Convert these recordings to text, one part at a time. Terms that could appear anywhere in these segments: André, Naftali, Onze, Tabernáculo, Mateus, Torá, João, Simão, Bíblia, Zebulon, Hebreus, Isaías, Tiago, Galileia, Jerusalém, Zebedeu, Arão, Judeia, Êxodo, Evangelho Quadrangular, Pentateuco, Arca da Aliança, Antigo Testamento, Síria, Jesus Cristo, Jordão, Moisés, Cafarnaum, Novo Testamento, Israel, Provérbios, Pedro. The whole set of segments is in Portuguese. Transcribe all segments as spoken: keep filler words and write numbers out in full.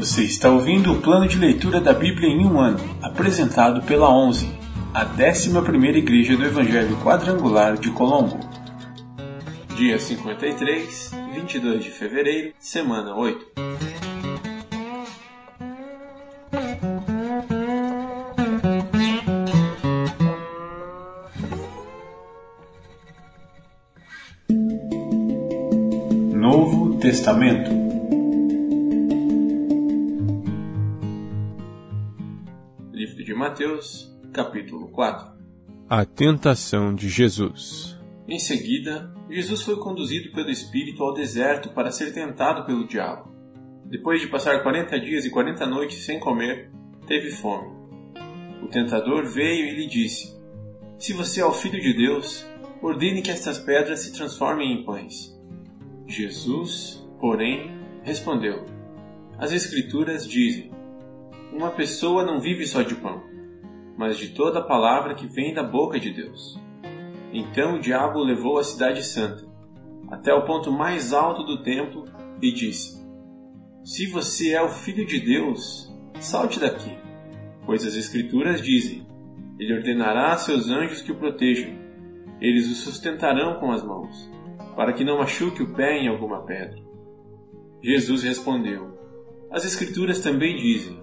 Você está ouvindo o plano de leitura da Bíblia em um ano, apresentado pela Onze, a décima primeira Igreja do Evangelho Quadrangular de Colombo. Dia cinquenta e três, vinte e dois de fevereiro, semana oito. Novo Testamento. Livro de Mateus, capítulo quatro. A tentação de Jesus. Em seguida, Jesus foi conduzido pelo Espírito ao deserto para ser tentado pelo diabo. Depois de passar quarenta dias e quarenta noites sem comer, teve fome. O tentador veio e lhe disse: "Se você é o Filho de Deus, ordene que estas pedras se transformem em pães." Jesus, porém, respondeu: "As Escrituras dizem: uma pessoa não vive só de pão, mas de toda a palavra que vem da boca de Deus." Então o diabo o levou à cidade santa, até o ponto mais alto do templo, e disse: "Se você é o Filho de Deus, salte daqui, pois as Escrituras dizem: ele ordenará a seus anjos que o protejam, eles o sustentarão com as mãos, para que não machuque o pé em alguma pedra." Jesus respondeu: "As Escrituras também dizem: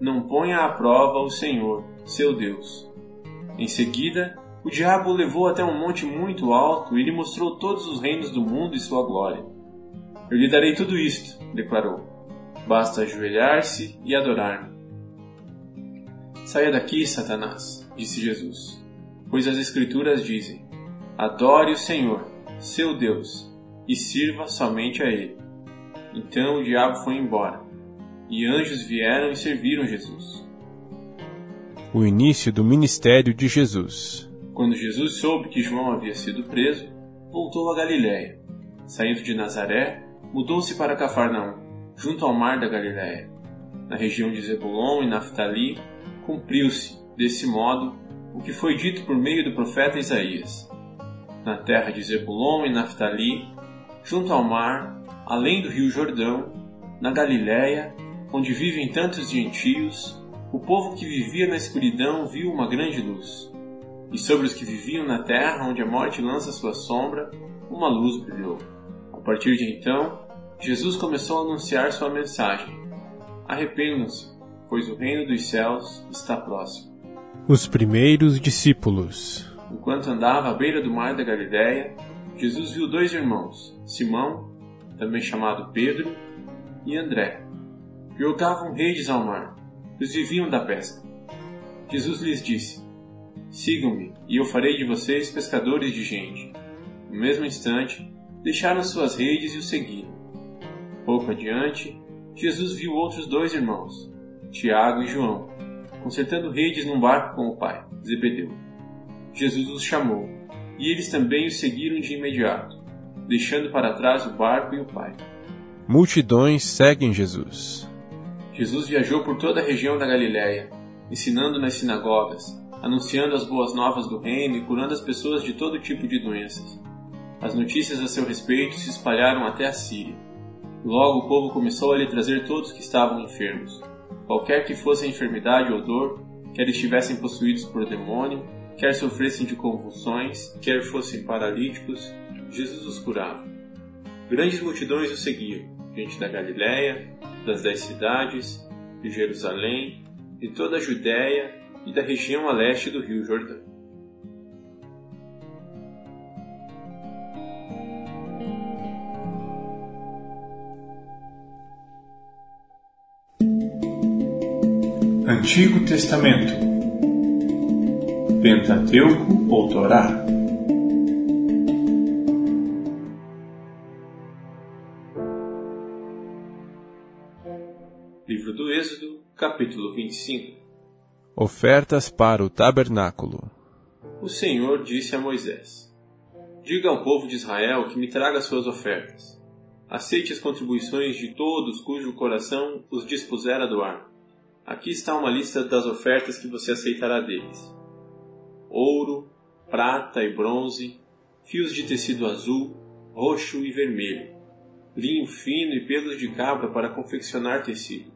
não ponha à prova o Senhor, seu Deus." Em seguida, o diabo o levou até um monte muito alto e lhe mostrou todos os reinos do mundo e sua glória. "Eu lhe darei tudo isto", declarou. "Basta ajoelhar-se e adorar-me." "Saia daqui, Satanás", disse Jesus, "pois as Escrituras dizem: adore o Senhor, seu Deus, e sirva somente a Ele." Então o diabo foi embora, e anjos vieram e serviram Jesus. O início do ministério de Jesus. Quando Jesus soube que João havia sido preso, voltou a Galileia. Saindo de Nazaré, mudou-se para Cafarnaum, junto ao mar da Galileia. Na região de Zebulon e Naftali, cumpriu-se, desse modo, o que foi dito por meio do profeta Isaías: "Na terra de Zebulon e Naftali, junto ao mar, além do rio Jordão, na Galileia, onde vivem tantos gentios, o povo que vivia na escuridão viu uma grande luz. E sobre os que viviam na terra, onde a morte lança sua sombra, uma luz brilhou." A partir de então, Jesus começou a anunciar sua mensagem: "Arrependam-se, pois o reino dos céus está próximo." Os primeiros discípulos. Enquanto andava à beira do mar da Galileia, Jesus viu dois irmãos, Simão, também chamado Pedro, e André, jogavam redes ao mar, pois viviam da pesca. Jesus lhes disse: "Sigam-me, e eu farei de vocês pescadores de gente." No mesmo instante, deixaram suas redes e o seguiram. Pouco adiante, Jesus viu outros dois irmãos, Tiago e João, consertando redes num barco com o pai, Zebedeu. Jesus os chamou, e eles também os seguiram de imediato, deixando para trás o barco e o pai. Multidões seguem Jesus. Jesus viajou por toda a região da Galileia, ensinando nas sinagogas, anunciando as boas novas do reino e curando as pessoas de todo tipo de doenças. As notícias a seu respeito se espalharam até a Síria. Logo o povo começou a lhe trazer todos que estavam enfermos, qualquer que fosse a enfermidade ou dor, quer estivessem possuídos por demônio, quer sofressem de convulsões, quer fossem paralíticos, Jesus os curava. Grandes multidões o seguiam, gente da Galileia, das dez cidades, de Jerusalém, de toda a Judeia e da região a leste do rio Jordão. Antigo Testamento, Pentateuco ou Torá. Livro do Êxodo, capítulo vinte e cinco. Ofertas para o Tabernáculo. O Senhor disse a Moisés: "Diga ao povo de Israel que me traga suas ofertas. Aceite as contribuições de todos cujo coração os dispuser a doar. Aqui está uma lista das ofertas que você aceitará deles: ouro, prata e bronze, fios de tecido azul, roxo e vermelho, linho fino e pelos de cabra para confeccionar tecido,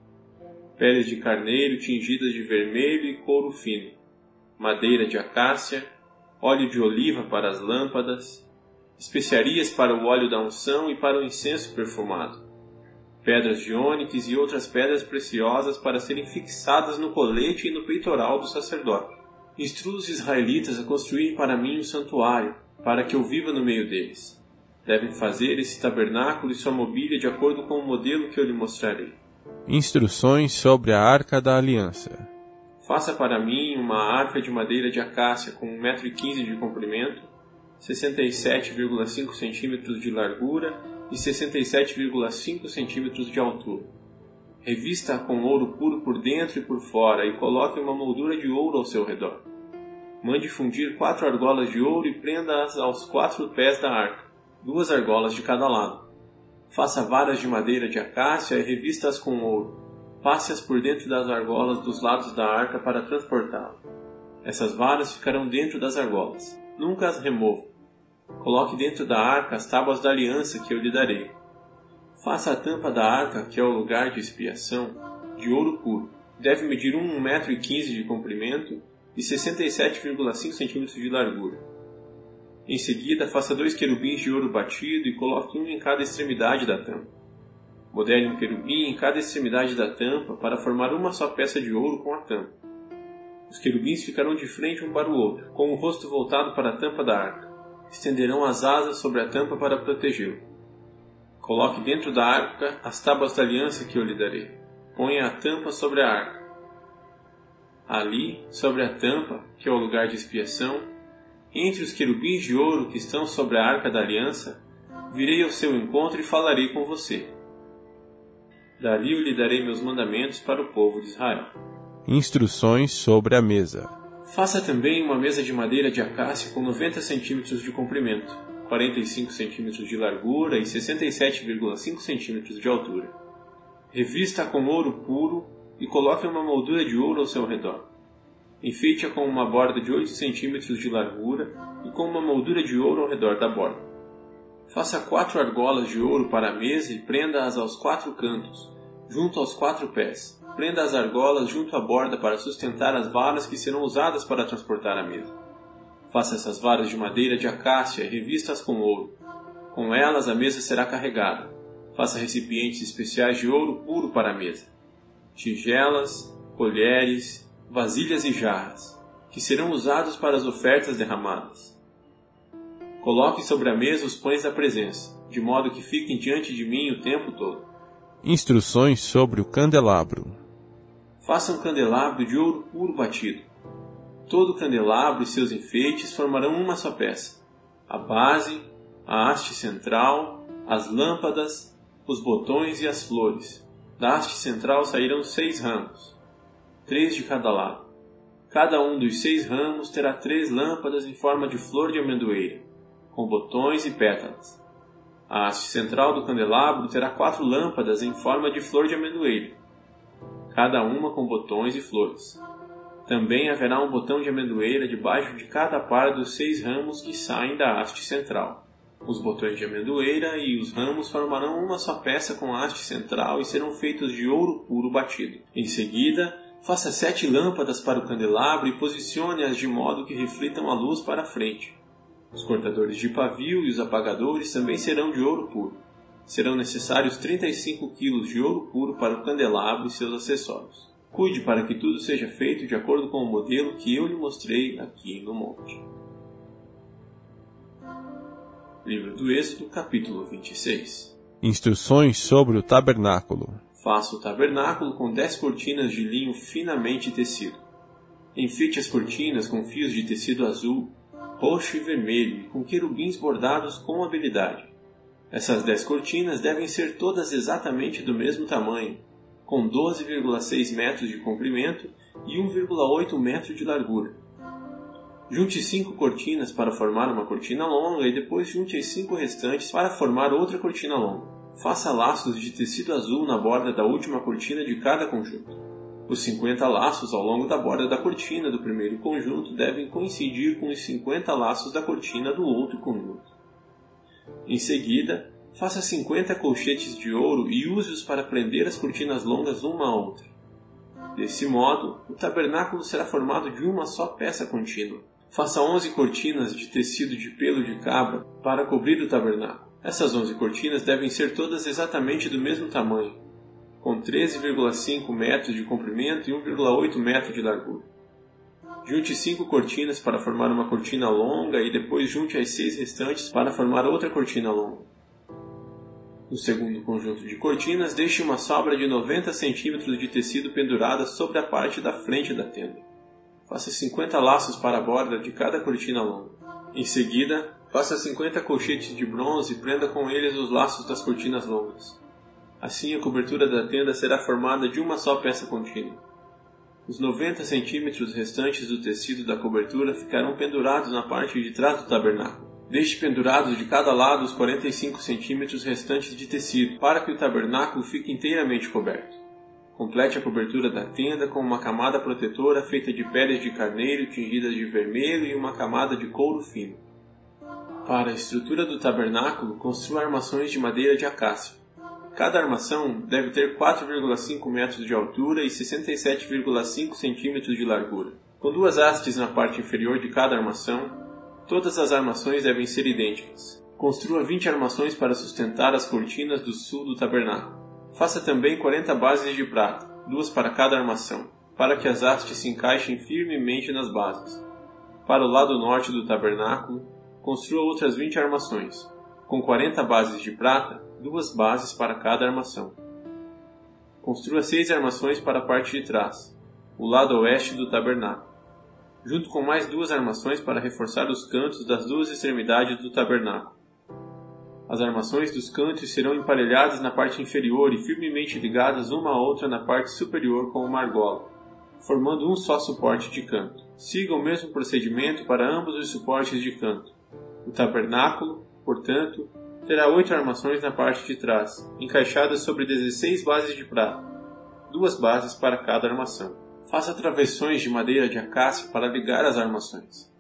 peles de carneiro tingidas de vermelho e couro fino, madeira de acácia, óleo de oliva para as lâmpadas, especiarias para o óleo da unção e para o incenso perfumado, pedras de ônix e outras pedras preciosas para serem fixadas no colete e no peitoral do sacerdote. Instrua os israelitas a construírem para mim um santuário, para que eu viva no meio deles. Devem fazer esse tabernáculo e sua mobília de acordo com o modelo que eu lhe mostrarei. Instruções sobre a Arca da Aliança. Faça para mim uma arca de madeira de acácia com um metro e quinze de comprimento, sessenta e sete vírgula cinco centímetros de largura e sessenta e sete vírgula cinco centímetros de altura. Revista-a com ouro puro por dentro e por fora e coloque uma moldura de ouro ao seu redor. Mande fundir quatro argolas de ouro e prenda-as aos quatro pés da arca, duas argolas de cada lado. Faça varas de madeira de acácia e revista-as com ouro. Passe-as por dentro das argolas dos lados da arca para transportá-la. Essas varas ficarão dentro das argolas. Nunca as remova. Coloque dentro da arca as tábuas da aliança que eu lhe darei. Faça a tampa da arca, que é o lugar de expiação, de ouro puro. Deve medir um metro e quinze de comprimento e sessenta e sete vírgula cinco centímetros de largura. Em seguida, faça dois querubins de ouro batido e coloque um em cada extremidade da tampa. Modele um querubim em cada extremidade da tampa para formar uma só peça de ouro com a tampa. Os querubins ficarão de frente um para o outro, com o rosto voltado para a tampa da arca. Estenderão as asas sobre a tampa para protegê-lo. Coloque dentro da arca as tábuas da aliança que eu lhe darei. Ponha a tampa sobre a arca. Ali, sobre a tampa, que é o lugar de expiação, entre os querubins de ouro que estão sobre a arca da aliança, virei ao seu encontro e falarei com você. Dali eu lhe darei meus mandamentos para o povo de Israel. Instruções sobre a mesa. Faça também uma mesa de madeira de acácia com noventa centímetros de comprimento, quarenta e cinco centímetros de largura e sessenta e sete vírgula cinco centímetros de altura. Revista-a com ouro puro e coloque uma moldura de ouro ao seu redor. Enfeite-a com uma borda de oito centímetros de largura e com uma moldura de ouro ao redor da borda. Faça quatro argolas de ouro para a mesa e prenda-as aos quatro cantos, junto aos quatro pés. Prenda as argolas junto à borda para sustentar as varas que serão usadas para transportar a mesa. Faça essas varas de madeira de acácia e revista-as com ouro. Com elas a mesa será carregada. Faça recipientes especiais de ouro puro para a mesa. Tigelas, colheres, vasilhas e jarras, que serão usados para as ofertas derramadas. Coloque sobre a mesa os pães da presença, de modo que fiquem diante de mim o tempo todo. Instruções sobre o candelabro. Faça um candelabro de ouro puro batido. Todo o candelabro e seus enfeites formarão uma só peça. A base, a haste central, as lâmpadas, os botões e as flores. Da haste central sairão seis ramos, três de cada lado. Cada um dos seis ramos terá três lâmpadas em forma de flor de amendoeira, com botões e pétalas. A haste central do candelabro terá quatro lâmpadas em forma de flor de amendoeira, cada uma com botões e flores. Também haverá um botão de amendoeira debaixo de cada par dos seis ramos que saem da haste central. Os botões de amendoeira e os ramos formarão uma só peça com a haste central e serão feitos de ouro puro batido. Em seguida, faça sete lâmpadas para o candelabro e posicione-as de modo que reflitam a luz para a frente. Os cortadores de pavio e os apagadores também serão de ouro puro. Serão necessários trinta e cinco quilos de ouro puro para o candelabro e seus acessórios. Cuide para que tudo seja feito de acordo com o modelo que eu lhe mostrei aqui no monte. Livro do Êxodo, capítulo vinte e seis. Instruções sobre o tabernáculo. Faça o tabernáculo com dez cortinas de linho finamente tecido. Enfeite as cortinas com fios de tecido azul, roxo e vermelho, e com querubins bordados com habilidade. Essas dez cortinas devem ser todas exatamente do mesmo tamanho, com doze vírgula seis metros de comprimento e um vírgula oito metro de largura. Junte cinco cortinas para formar uma cortina longa e depois junte as cinco restantes para formar outra cortina longa. Faça laços de tecido azul na borda da última cortina de cada conjunto. Os cinquenta laços ao longo da borda da cortina do primeiro conjunto devem coincidir com os cinquenta laços da cortina do outro conjunto. Em seguida, faça cinquenta colchetes de ouro e use-os para prender as cortinas longas uma à outra. Desse modo, o tabernáculo será formado de uma só peça contínua. Faça onze cortinas de tecido de pelo de cabra para cobrir o tabernáculo. Essas onze cortinas devem ser todas exatamente do mesmo tamanho, com treze vírgula cinco metros de comprimento e um vírgula oito metro de largura. Junte cinco cortinas para formar uma cortina longa e depois junte as seis restantes para formar outra cortina longa. No segundo conjunto de cortinas, deixe uma sobra de noventa centímetros de tecido pendurada sobre a parte da frente da tenda. Faça cinquenta laços para a borda de cada cortina longa. Em seguida, faça cinquenta colchetes de bronze e prenda com eles os laços das cortinas longas. Assim, a cobertura da tenda será formada de uma só peça contínua. Os noventa centímetros restantes do tecido da cobertura ficarão pendurados na parte de trás do tabernáculo. Deixe pendurados de cada lado os quarenta e cinco centímetros restantes de tecido, para que o tabernáculo fique inteiramente coberto. Complete a cobertura da tenda com uma camada protetora feita de peles de carneiro tingidas de vermelho e uma camada de couro fino. Para a estrutura do tabernáculo, construa armações de madeira de acácia. Cada armação deve ter quatro vírgula cinco metros de altura e sessenta e sete vírgula cinco centímetros de largura. Com duas hastes na parte inferior de cada armação, todas as armações devem ser idênticas. Construa vinte armações para sustentar as cortinas do sul do tabernáculo. Faça também quarenta bases de prata, duas para cada armação, para que as hastes se encaixem firmemente nas bases. Para o lado norte do tabernáculo, construa outras vinte armações, com quarenta bases de prata, duas bases para cada armação. Construa seis armações para a parte de trás, o lado oeste do tabernáculo, junto com mais duas armações para reforçar os cantos das duas extremidades do tabernáculo. As armações dos cantos serão emparelhadas na parte inferior e firmemente ligadas uma à outra na parte superior com uma argola, formando um só suporte de canto. Siga o mesmo procedimento para ambos os suportes de canto. O tabernáculo, portanto, terá oito armações na parte de trás, encaixadas sobre dezesseis bases de prata, duas bases para cada armação. Faça travessões de madeira de acácia para ligar as armações.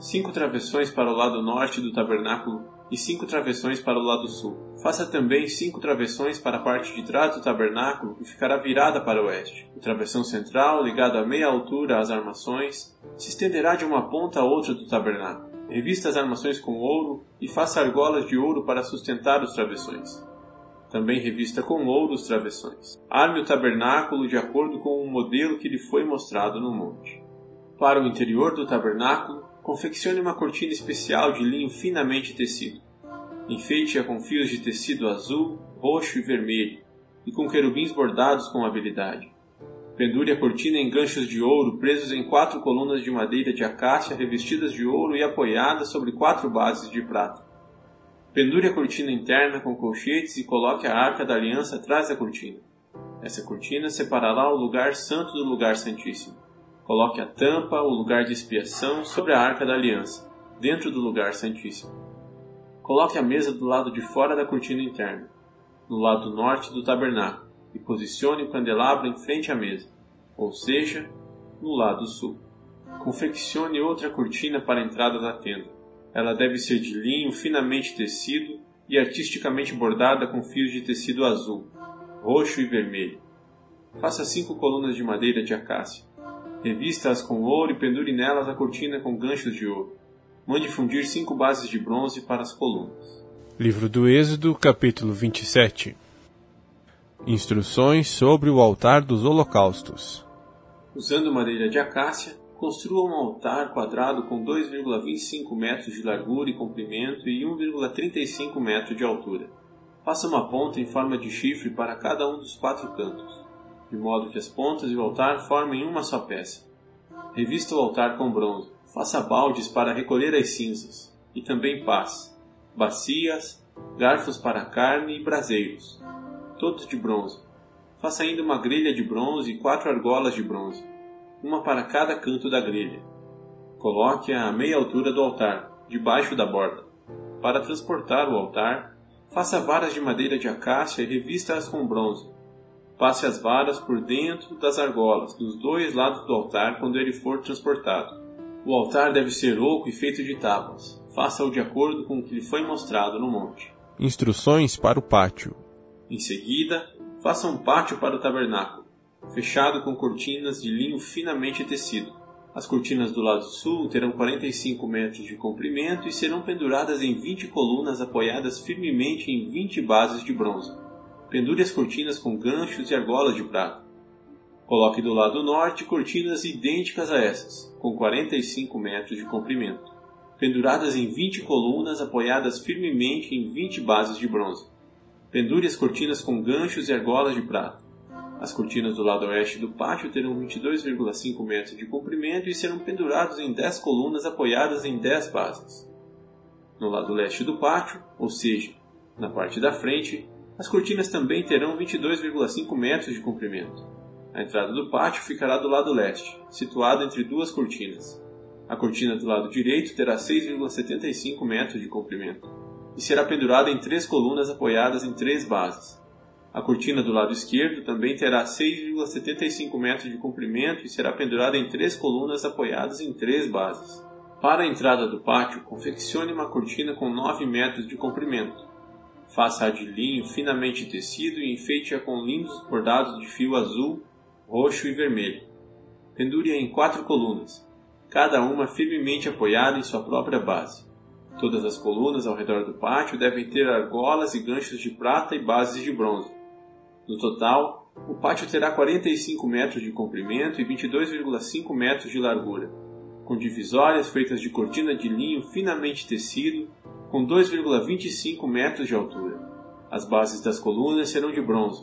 Cinco travessões para o lado norte do tabernáculo e cinco travessões para o lado sul. Faça também cinco travessões para a parte de trás do tabernáculo que ficará virada para o oeste. O travessão central, ligado a meia altura às armações, se estenderá de uma ponta a outra do tabernáculo. Revista as armações com ouro e faça argolas de ouro para sustentar os travessões. Também revista com ouro os travessões. Arme o tabernáculo de acordo com o modelo que lhe foi mostrado no monte. Para o interior do tabernáculo, confeccione uma cortina especial de linho finamente tecido. Enfeite-a com fios de tecido azul, roxo e vermelho, e com querubins bordados com habilidade. Pendure a cortina em ganchos de ouro presos em quatro colunas de madeira de acácia revestidas de ouro e apoiadas sobre quatro bases de prata. Pendure a cortina interna com colchetes e coloque a arca da aliança atrás da cortina. Essa cortina separará o lugar santo do lugar santíssimo. Coloque a tampa, o lugar de expiação, sobre a arca da aliança, dentro do lugar santíssimo. Coloque a mesa do lado de fora da cortina interna, no lado norte do tabernáculo, e posicione o candelabro em frente à mesa, ou seja, no lado sul. Confeccione outra cortina para a entrada da tenda. Ela deve ser de linho finamente tecido e artisticamente bordada com fios de tecido azul, roxo e vermelho. Faça cinco colunas de madeira de acácia. Revista-as com ouro e pendure nelas a cortina com ganchos de ouro. Mande fundir cinco bases de bronze para as colunas. Livro do Êxodo, capítulo vinte e sete. Instruções sobre o altar dos holocaustos. Usando madeira de acácia, construa um altar quadrado com dois vírgula vinte e cinco metros de largura e comprimento e um vírgula trinta e cinco metros de altura. Faça uma ponta em forma de chifre para cada um dos quatro cantos, de modo que as pontas e o altar formem uma só peça. Revista o altar com bronze. Faça baldes para recolher as cinzas, e também pás, bacias, garfos para carne e braseiros, todos de bronze. Faça ainda uma grelha de bronze e quatro argolas de bronze, uma para cada canto da grelha. Coloque-a à meia altura do altar, debaixo da borda. Para transportar o altar, faça varas de madeira de acácia e revista-as com bronze. Passe as varas por dentro das argolas, dos dois lados do altar, quando ele for transportado. O altar deve ser oco e feito de tábuas. Faça-o de acordo com o que lhe foi mostrado no monte. Instruções para o pátio. Em seguida, faça um pátio para o tabernáculo, fechado com cortinas de linho finamente tecido. As cortinas do lado sul terão quarenta e cinco metros de comprimento e serão penduradas em vinte colunas apoiadas firmemente em vinte bases de bronze. Pendure as cortinas com ganchos e argolas de prata. Coloque do lado norte cortinas idênticas a essas, com quarenta e cinco metros de comprimento, penduradas em vinte colunas apoiadas firmemente em vinte bases de bronze. Pendure as cortinas com ganchos e argolas de prata. As cortinas do lado oeste do pátio terão vinte e dois vírgula cinco metros de comprimento e serão penduradas em dez colunas apoiadas em dez bases. No lado leste do pátio, ou seja, na parte da frente, as cortinas também terão vinte e dois vírgula cinco metros de comprimento. A entrada do pátio ficará do lado leste, situada entre duas cortinas. A cortina do lado direito terá seis vírgula setenta e cinco metros de comprimento e será pendurada em três colunas apoiadas em três bases. A cortina do lado esquerdo também terá seis vírgula setenta e cinco metros de comprimento e será pendurada em três colunas apoiadas em três bases. Para a entrada do pátio, confeccione uma cortina com nove metros de comprimento. Faça-a de linho finamente tecido e enfeite-a com lindos bordados de fio azul, roxo e vermelho. Pendure-a em quatro colunas, cada uma firmemente apoiada em sua própria base. Todas as colunas ao redor do pátio devem ter argolas e ganchos de prata e bases de bronze. No total, o pátio terá quarenta e cinco metros de comprimento e vinte e dois vírgula cinco metros de largura, com divisórias feitas de cortina de linho finamente tecido, com dois vírgula vinte e cinco metros de altura. As bases das colunas serão de bronze.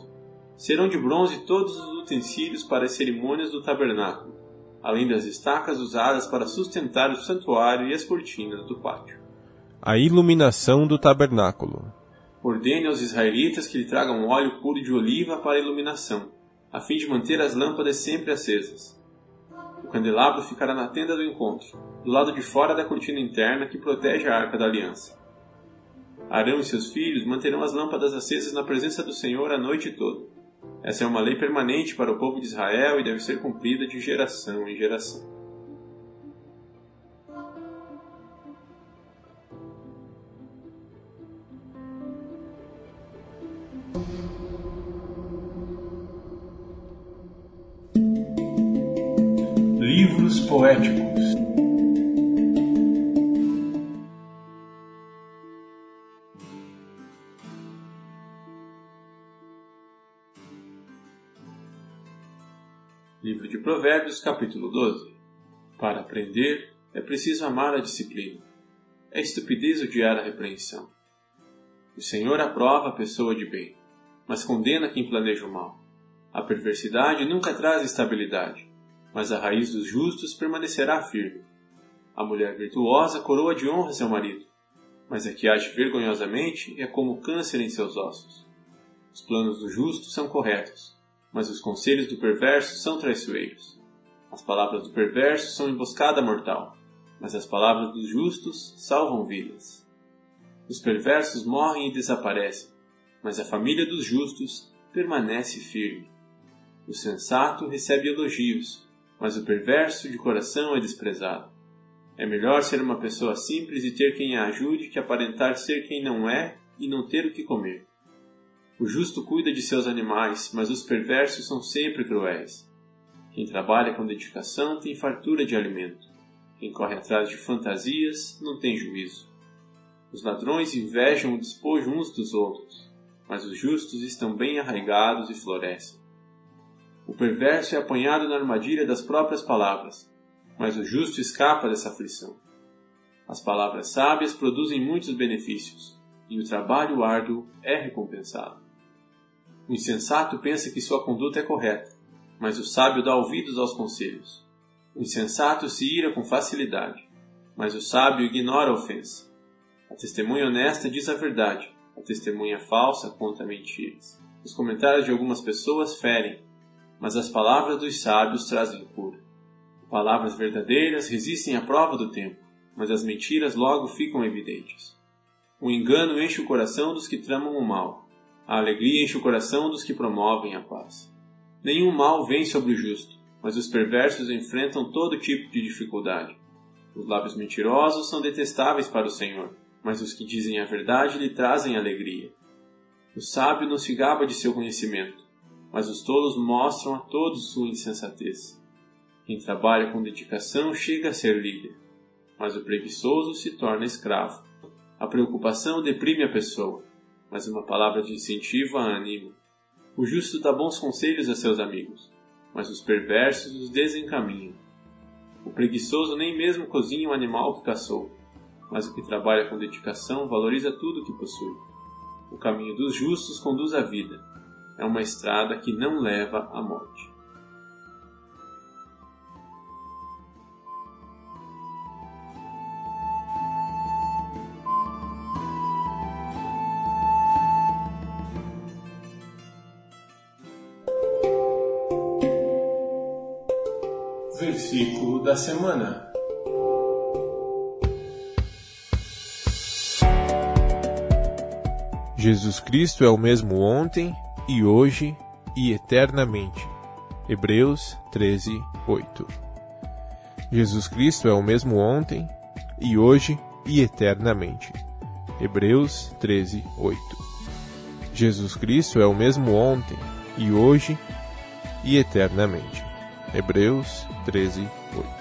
Serão de bronze todos os utensílios para as cerimônias do tabernáculo, além das estacas usadas para sustentar o santuário e as cortinas do pátio. A iluminação do tabernáculo. Ordene aos israelitas que lhe tragam óleo puro de oliva para a iluminação, a fim de manter as lâmpadas sempre acesas. O candelabro ficará na tenda do encontro, do lado de fora da cortina interna que protege a Arca da Aliança. Arão e seus filhos manterão as lâmpadas acesas na presença do Senhor a noite toda. Essa é uma lei permanente para o povo de Israel e deve ser cumprida de geração em geração. Livros poéticos. Livro de Provérbios, capítulo doze. Para aprender, é preciso amar a disciplina. É estupidez odiar a repreensão. O Senhor aprova a pessoa de bem, mas condena quem planeja o mal. A perversidade nunca traz estabilidade, mas a raiz dos justos permanecerá firme. A mulher virtuosa coroa de honra seu marido, mas a que age vergonhosamente é como câncer em seus ossos. Os planos do justo são corretos, mas os conselhos do perverso são traiçoeiros. As palavras do perverso são emboscada mortal, mas as palavras dos justos salvam vidas. Os perversos morrem e desaparecem, mas a família dos justos permanece firme. O sensato recebe elogios, mas o perverso de coração é desprezado. É melhor ser uma pessoa simples e ter quem a ajude que aparentar ser quem não é e não ter o que comer. O justo cuida de seus animais, mas os perversos são sempre cruéis. Quem trabalha com dedicação tem fartura de alimento. Quem corre atrás de fantasias não tem juízo. Os ladrões invejam o despojo uns dos outros, mas os justos estão bem arraigados e florescem. O perverso é apanhado na armadilha das próprias palavras, mas o justo escapa dessa aflição. As palavras sábias produzem muitos benefícios, e o trabalho árduo é recompensado. O insensato pensa que sua conduta é correta, mas o sábio dá ouvidos aos conselhos. O insensato se ira com facilidade, mas o sábio ignora a ofensa. A testemunha honesta diz a verdade, a testemunha falsa conta mentiras. Os comentários de algumas pessoas ferem, mas as palavras dos sábios trazem cura. Palavras verdadeiras resistem à prova do tempo, mas as mentiras logo ficam evidentes. O engano enche o coração dos que tramam o mal. A alegria enche o coração dos que promovem a paz. Nenhum mal vem sobre o justo, mas os perversos enfrentam todo tipo de dificuldade. Os lábios mentirosos são detestáveis para o Senhor, mas os que dizem a verdade lhe trazem alegria. O sábio não se gaba de seu conhecimento, mas os tolos mostram a todos sua insensatez. Quem trabalha com dedicação chega a ser líder, mas o preguiçoso se torna escravo. A preocupação deprime a pessoa, mas uma palavra de incentivo a anima. O justo dá bons conselhos a seus amigos, mas os perversos os desencaminham. O preguiçoso nem mesmo cozinha o animal que caçou, mas o que trabalha com dedicação valoriza tudo o que possui. O caminho dos justos conduz à vida. É uma estrada que não leva à morte. Versículo da semana. Jesus Cristo é o mesmo ontem, e hoje, e eternamente. Hebreus treze, oito. Jesus Cristo é o mesmo ontem, e hoje, e eternamente. Hebreus treze, oito. Jesus Cristo é o mesmo ontem, e hoje, e eternamente. Hebreus treze, oito.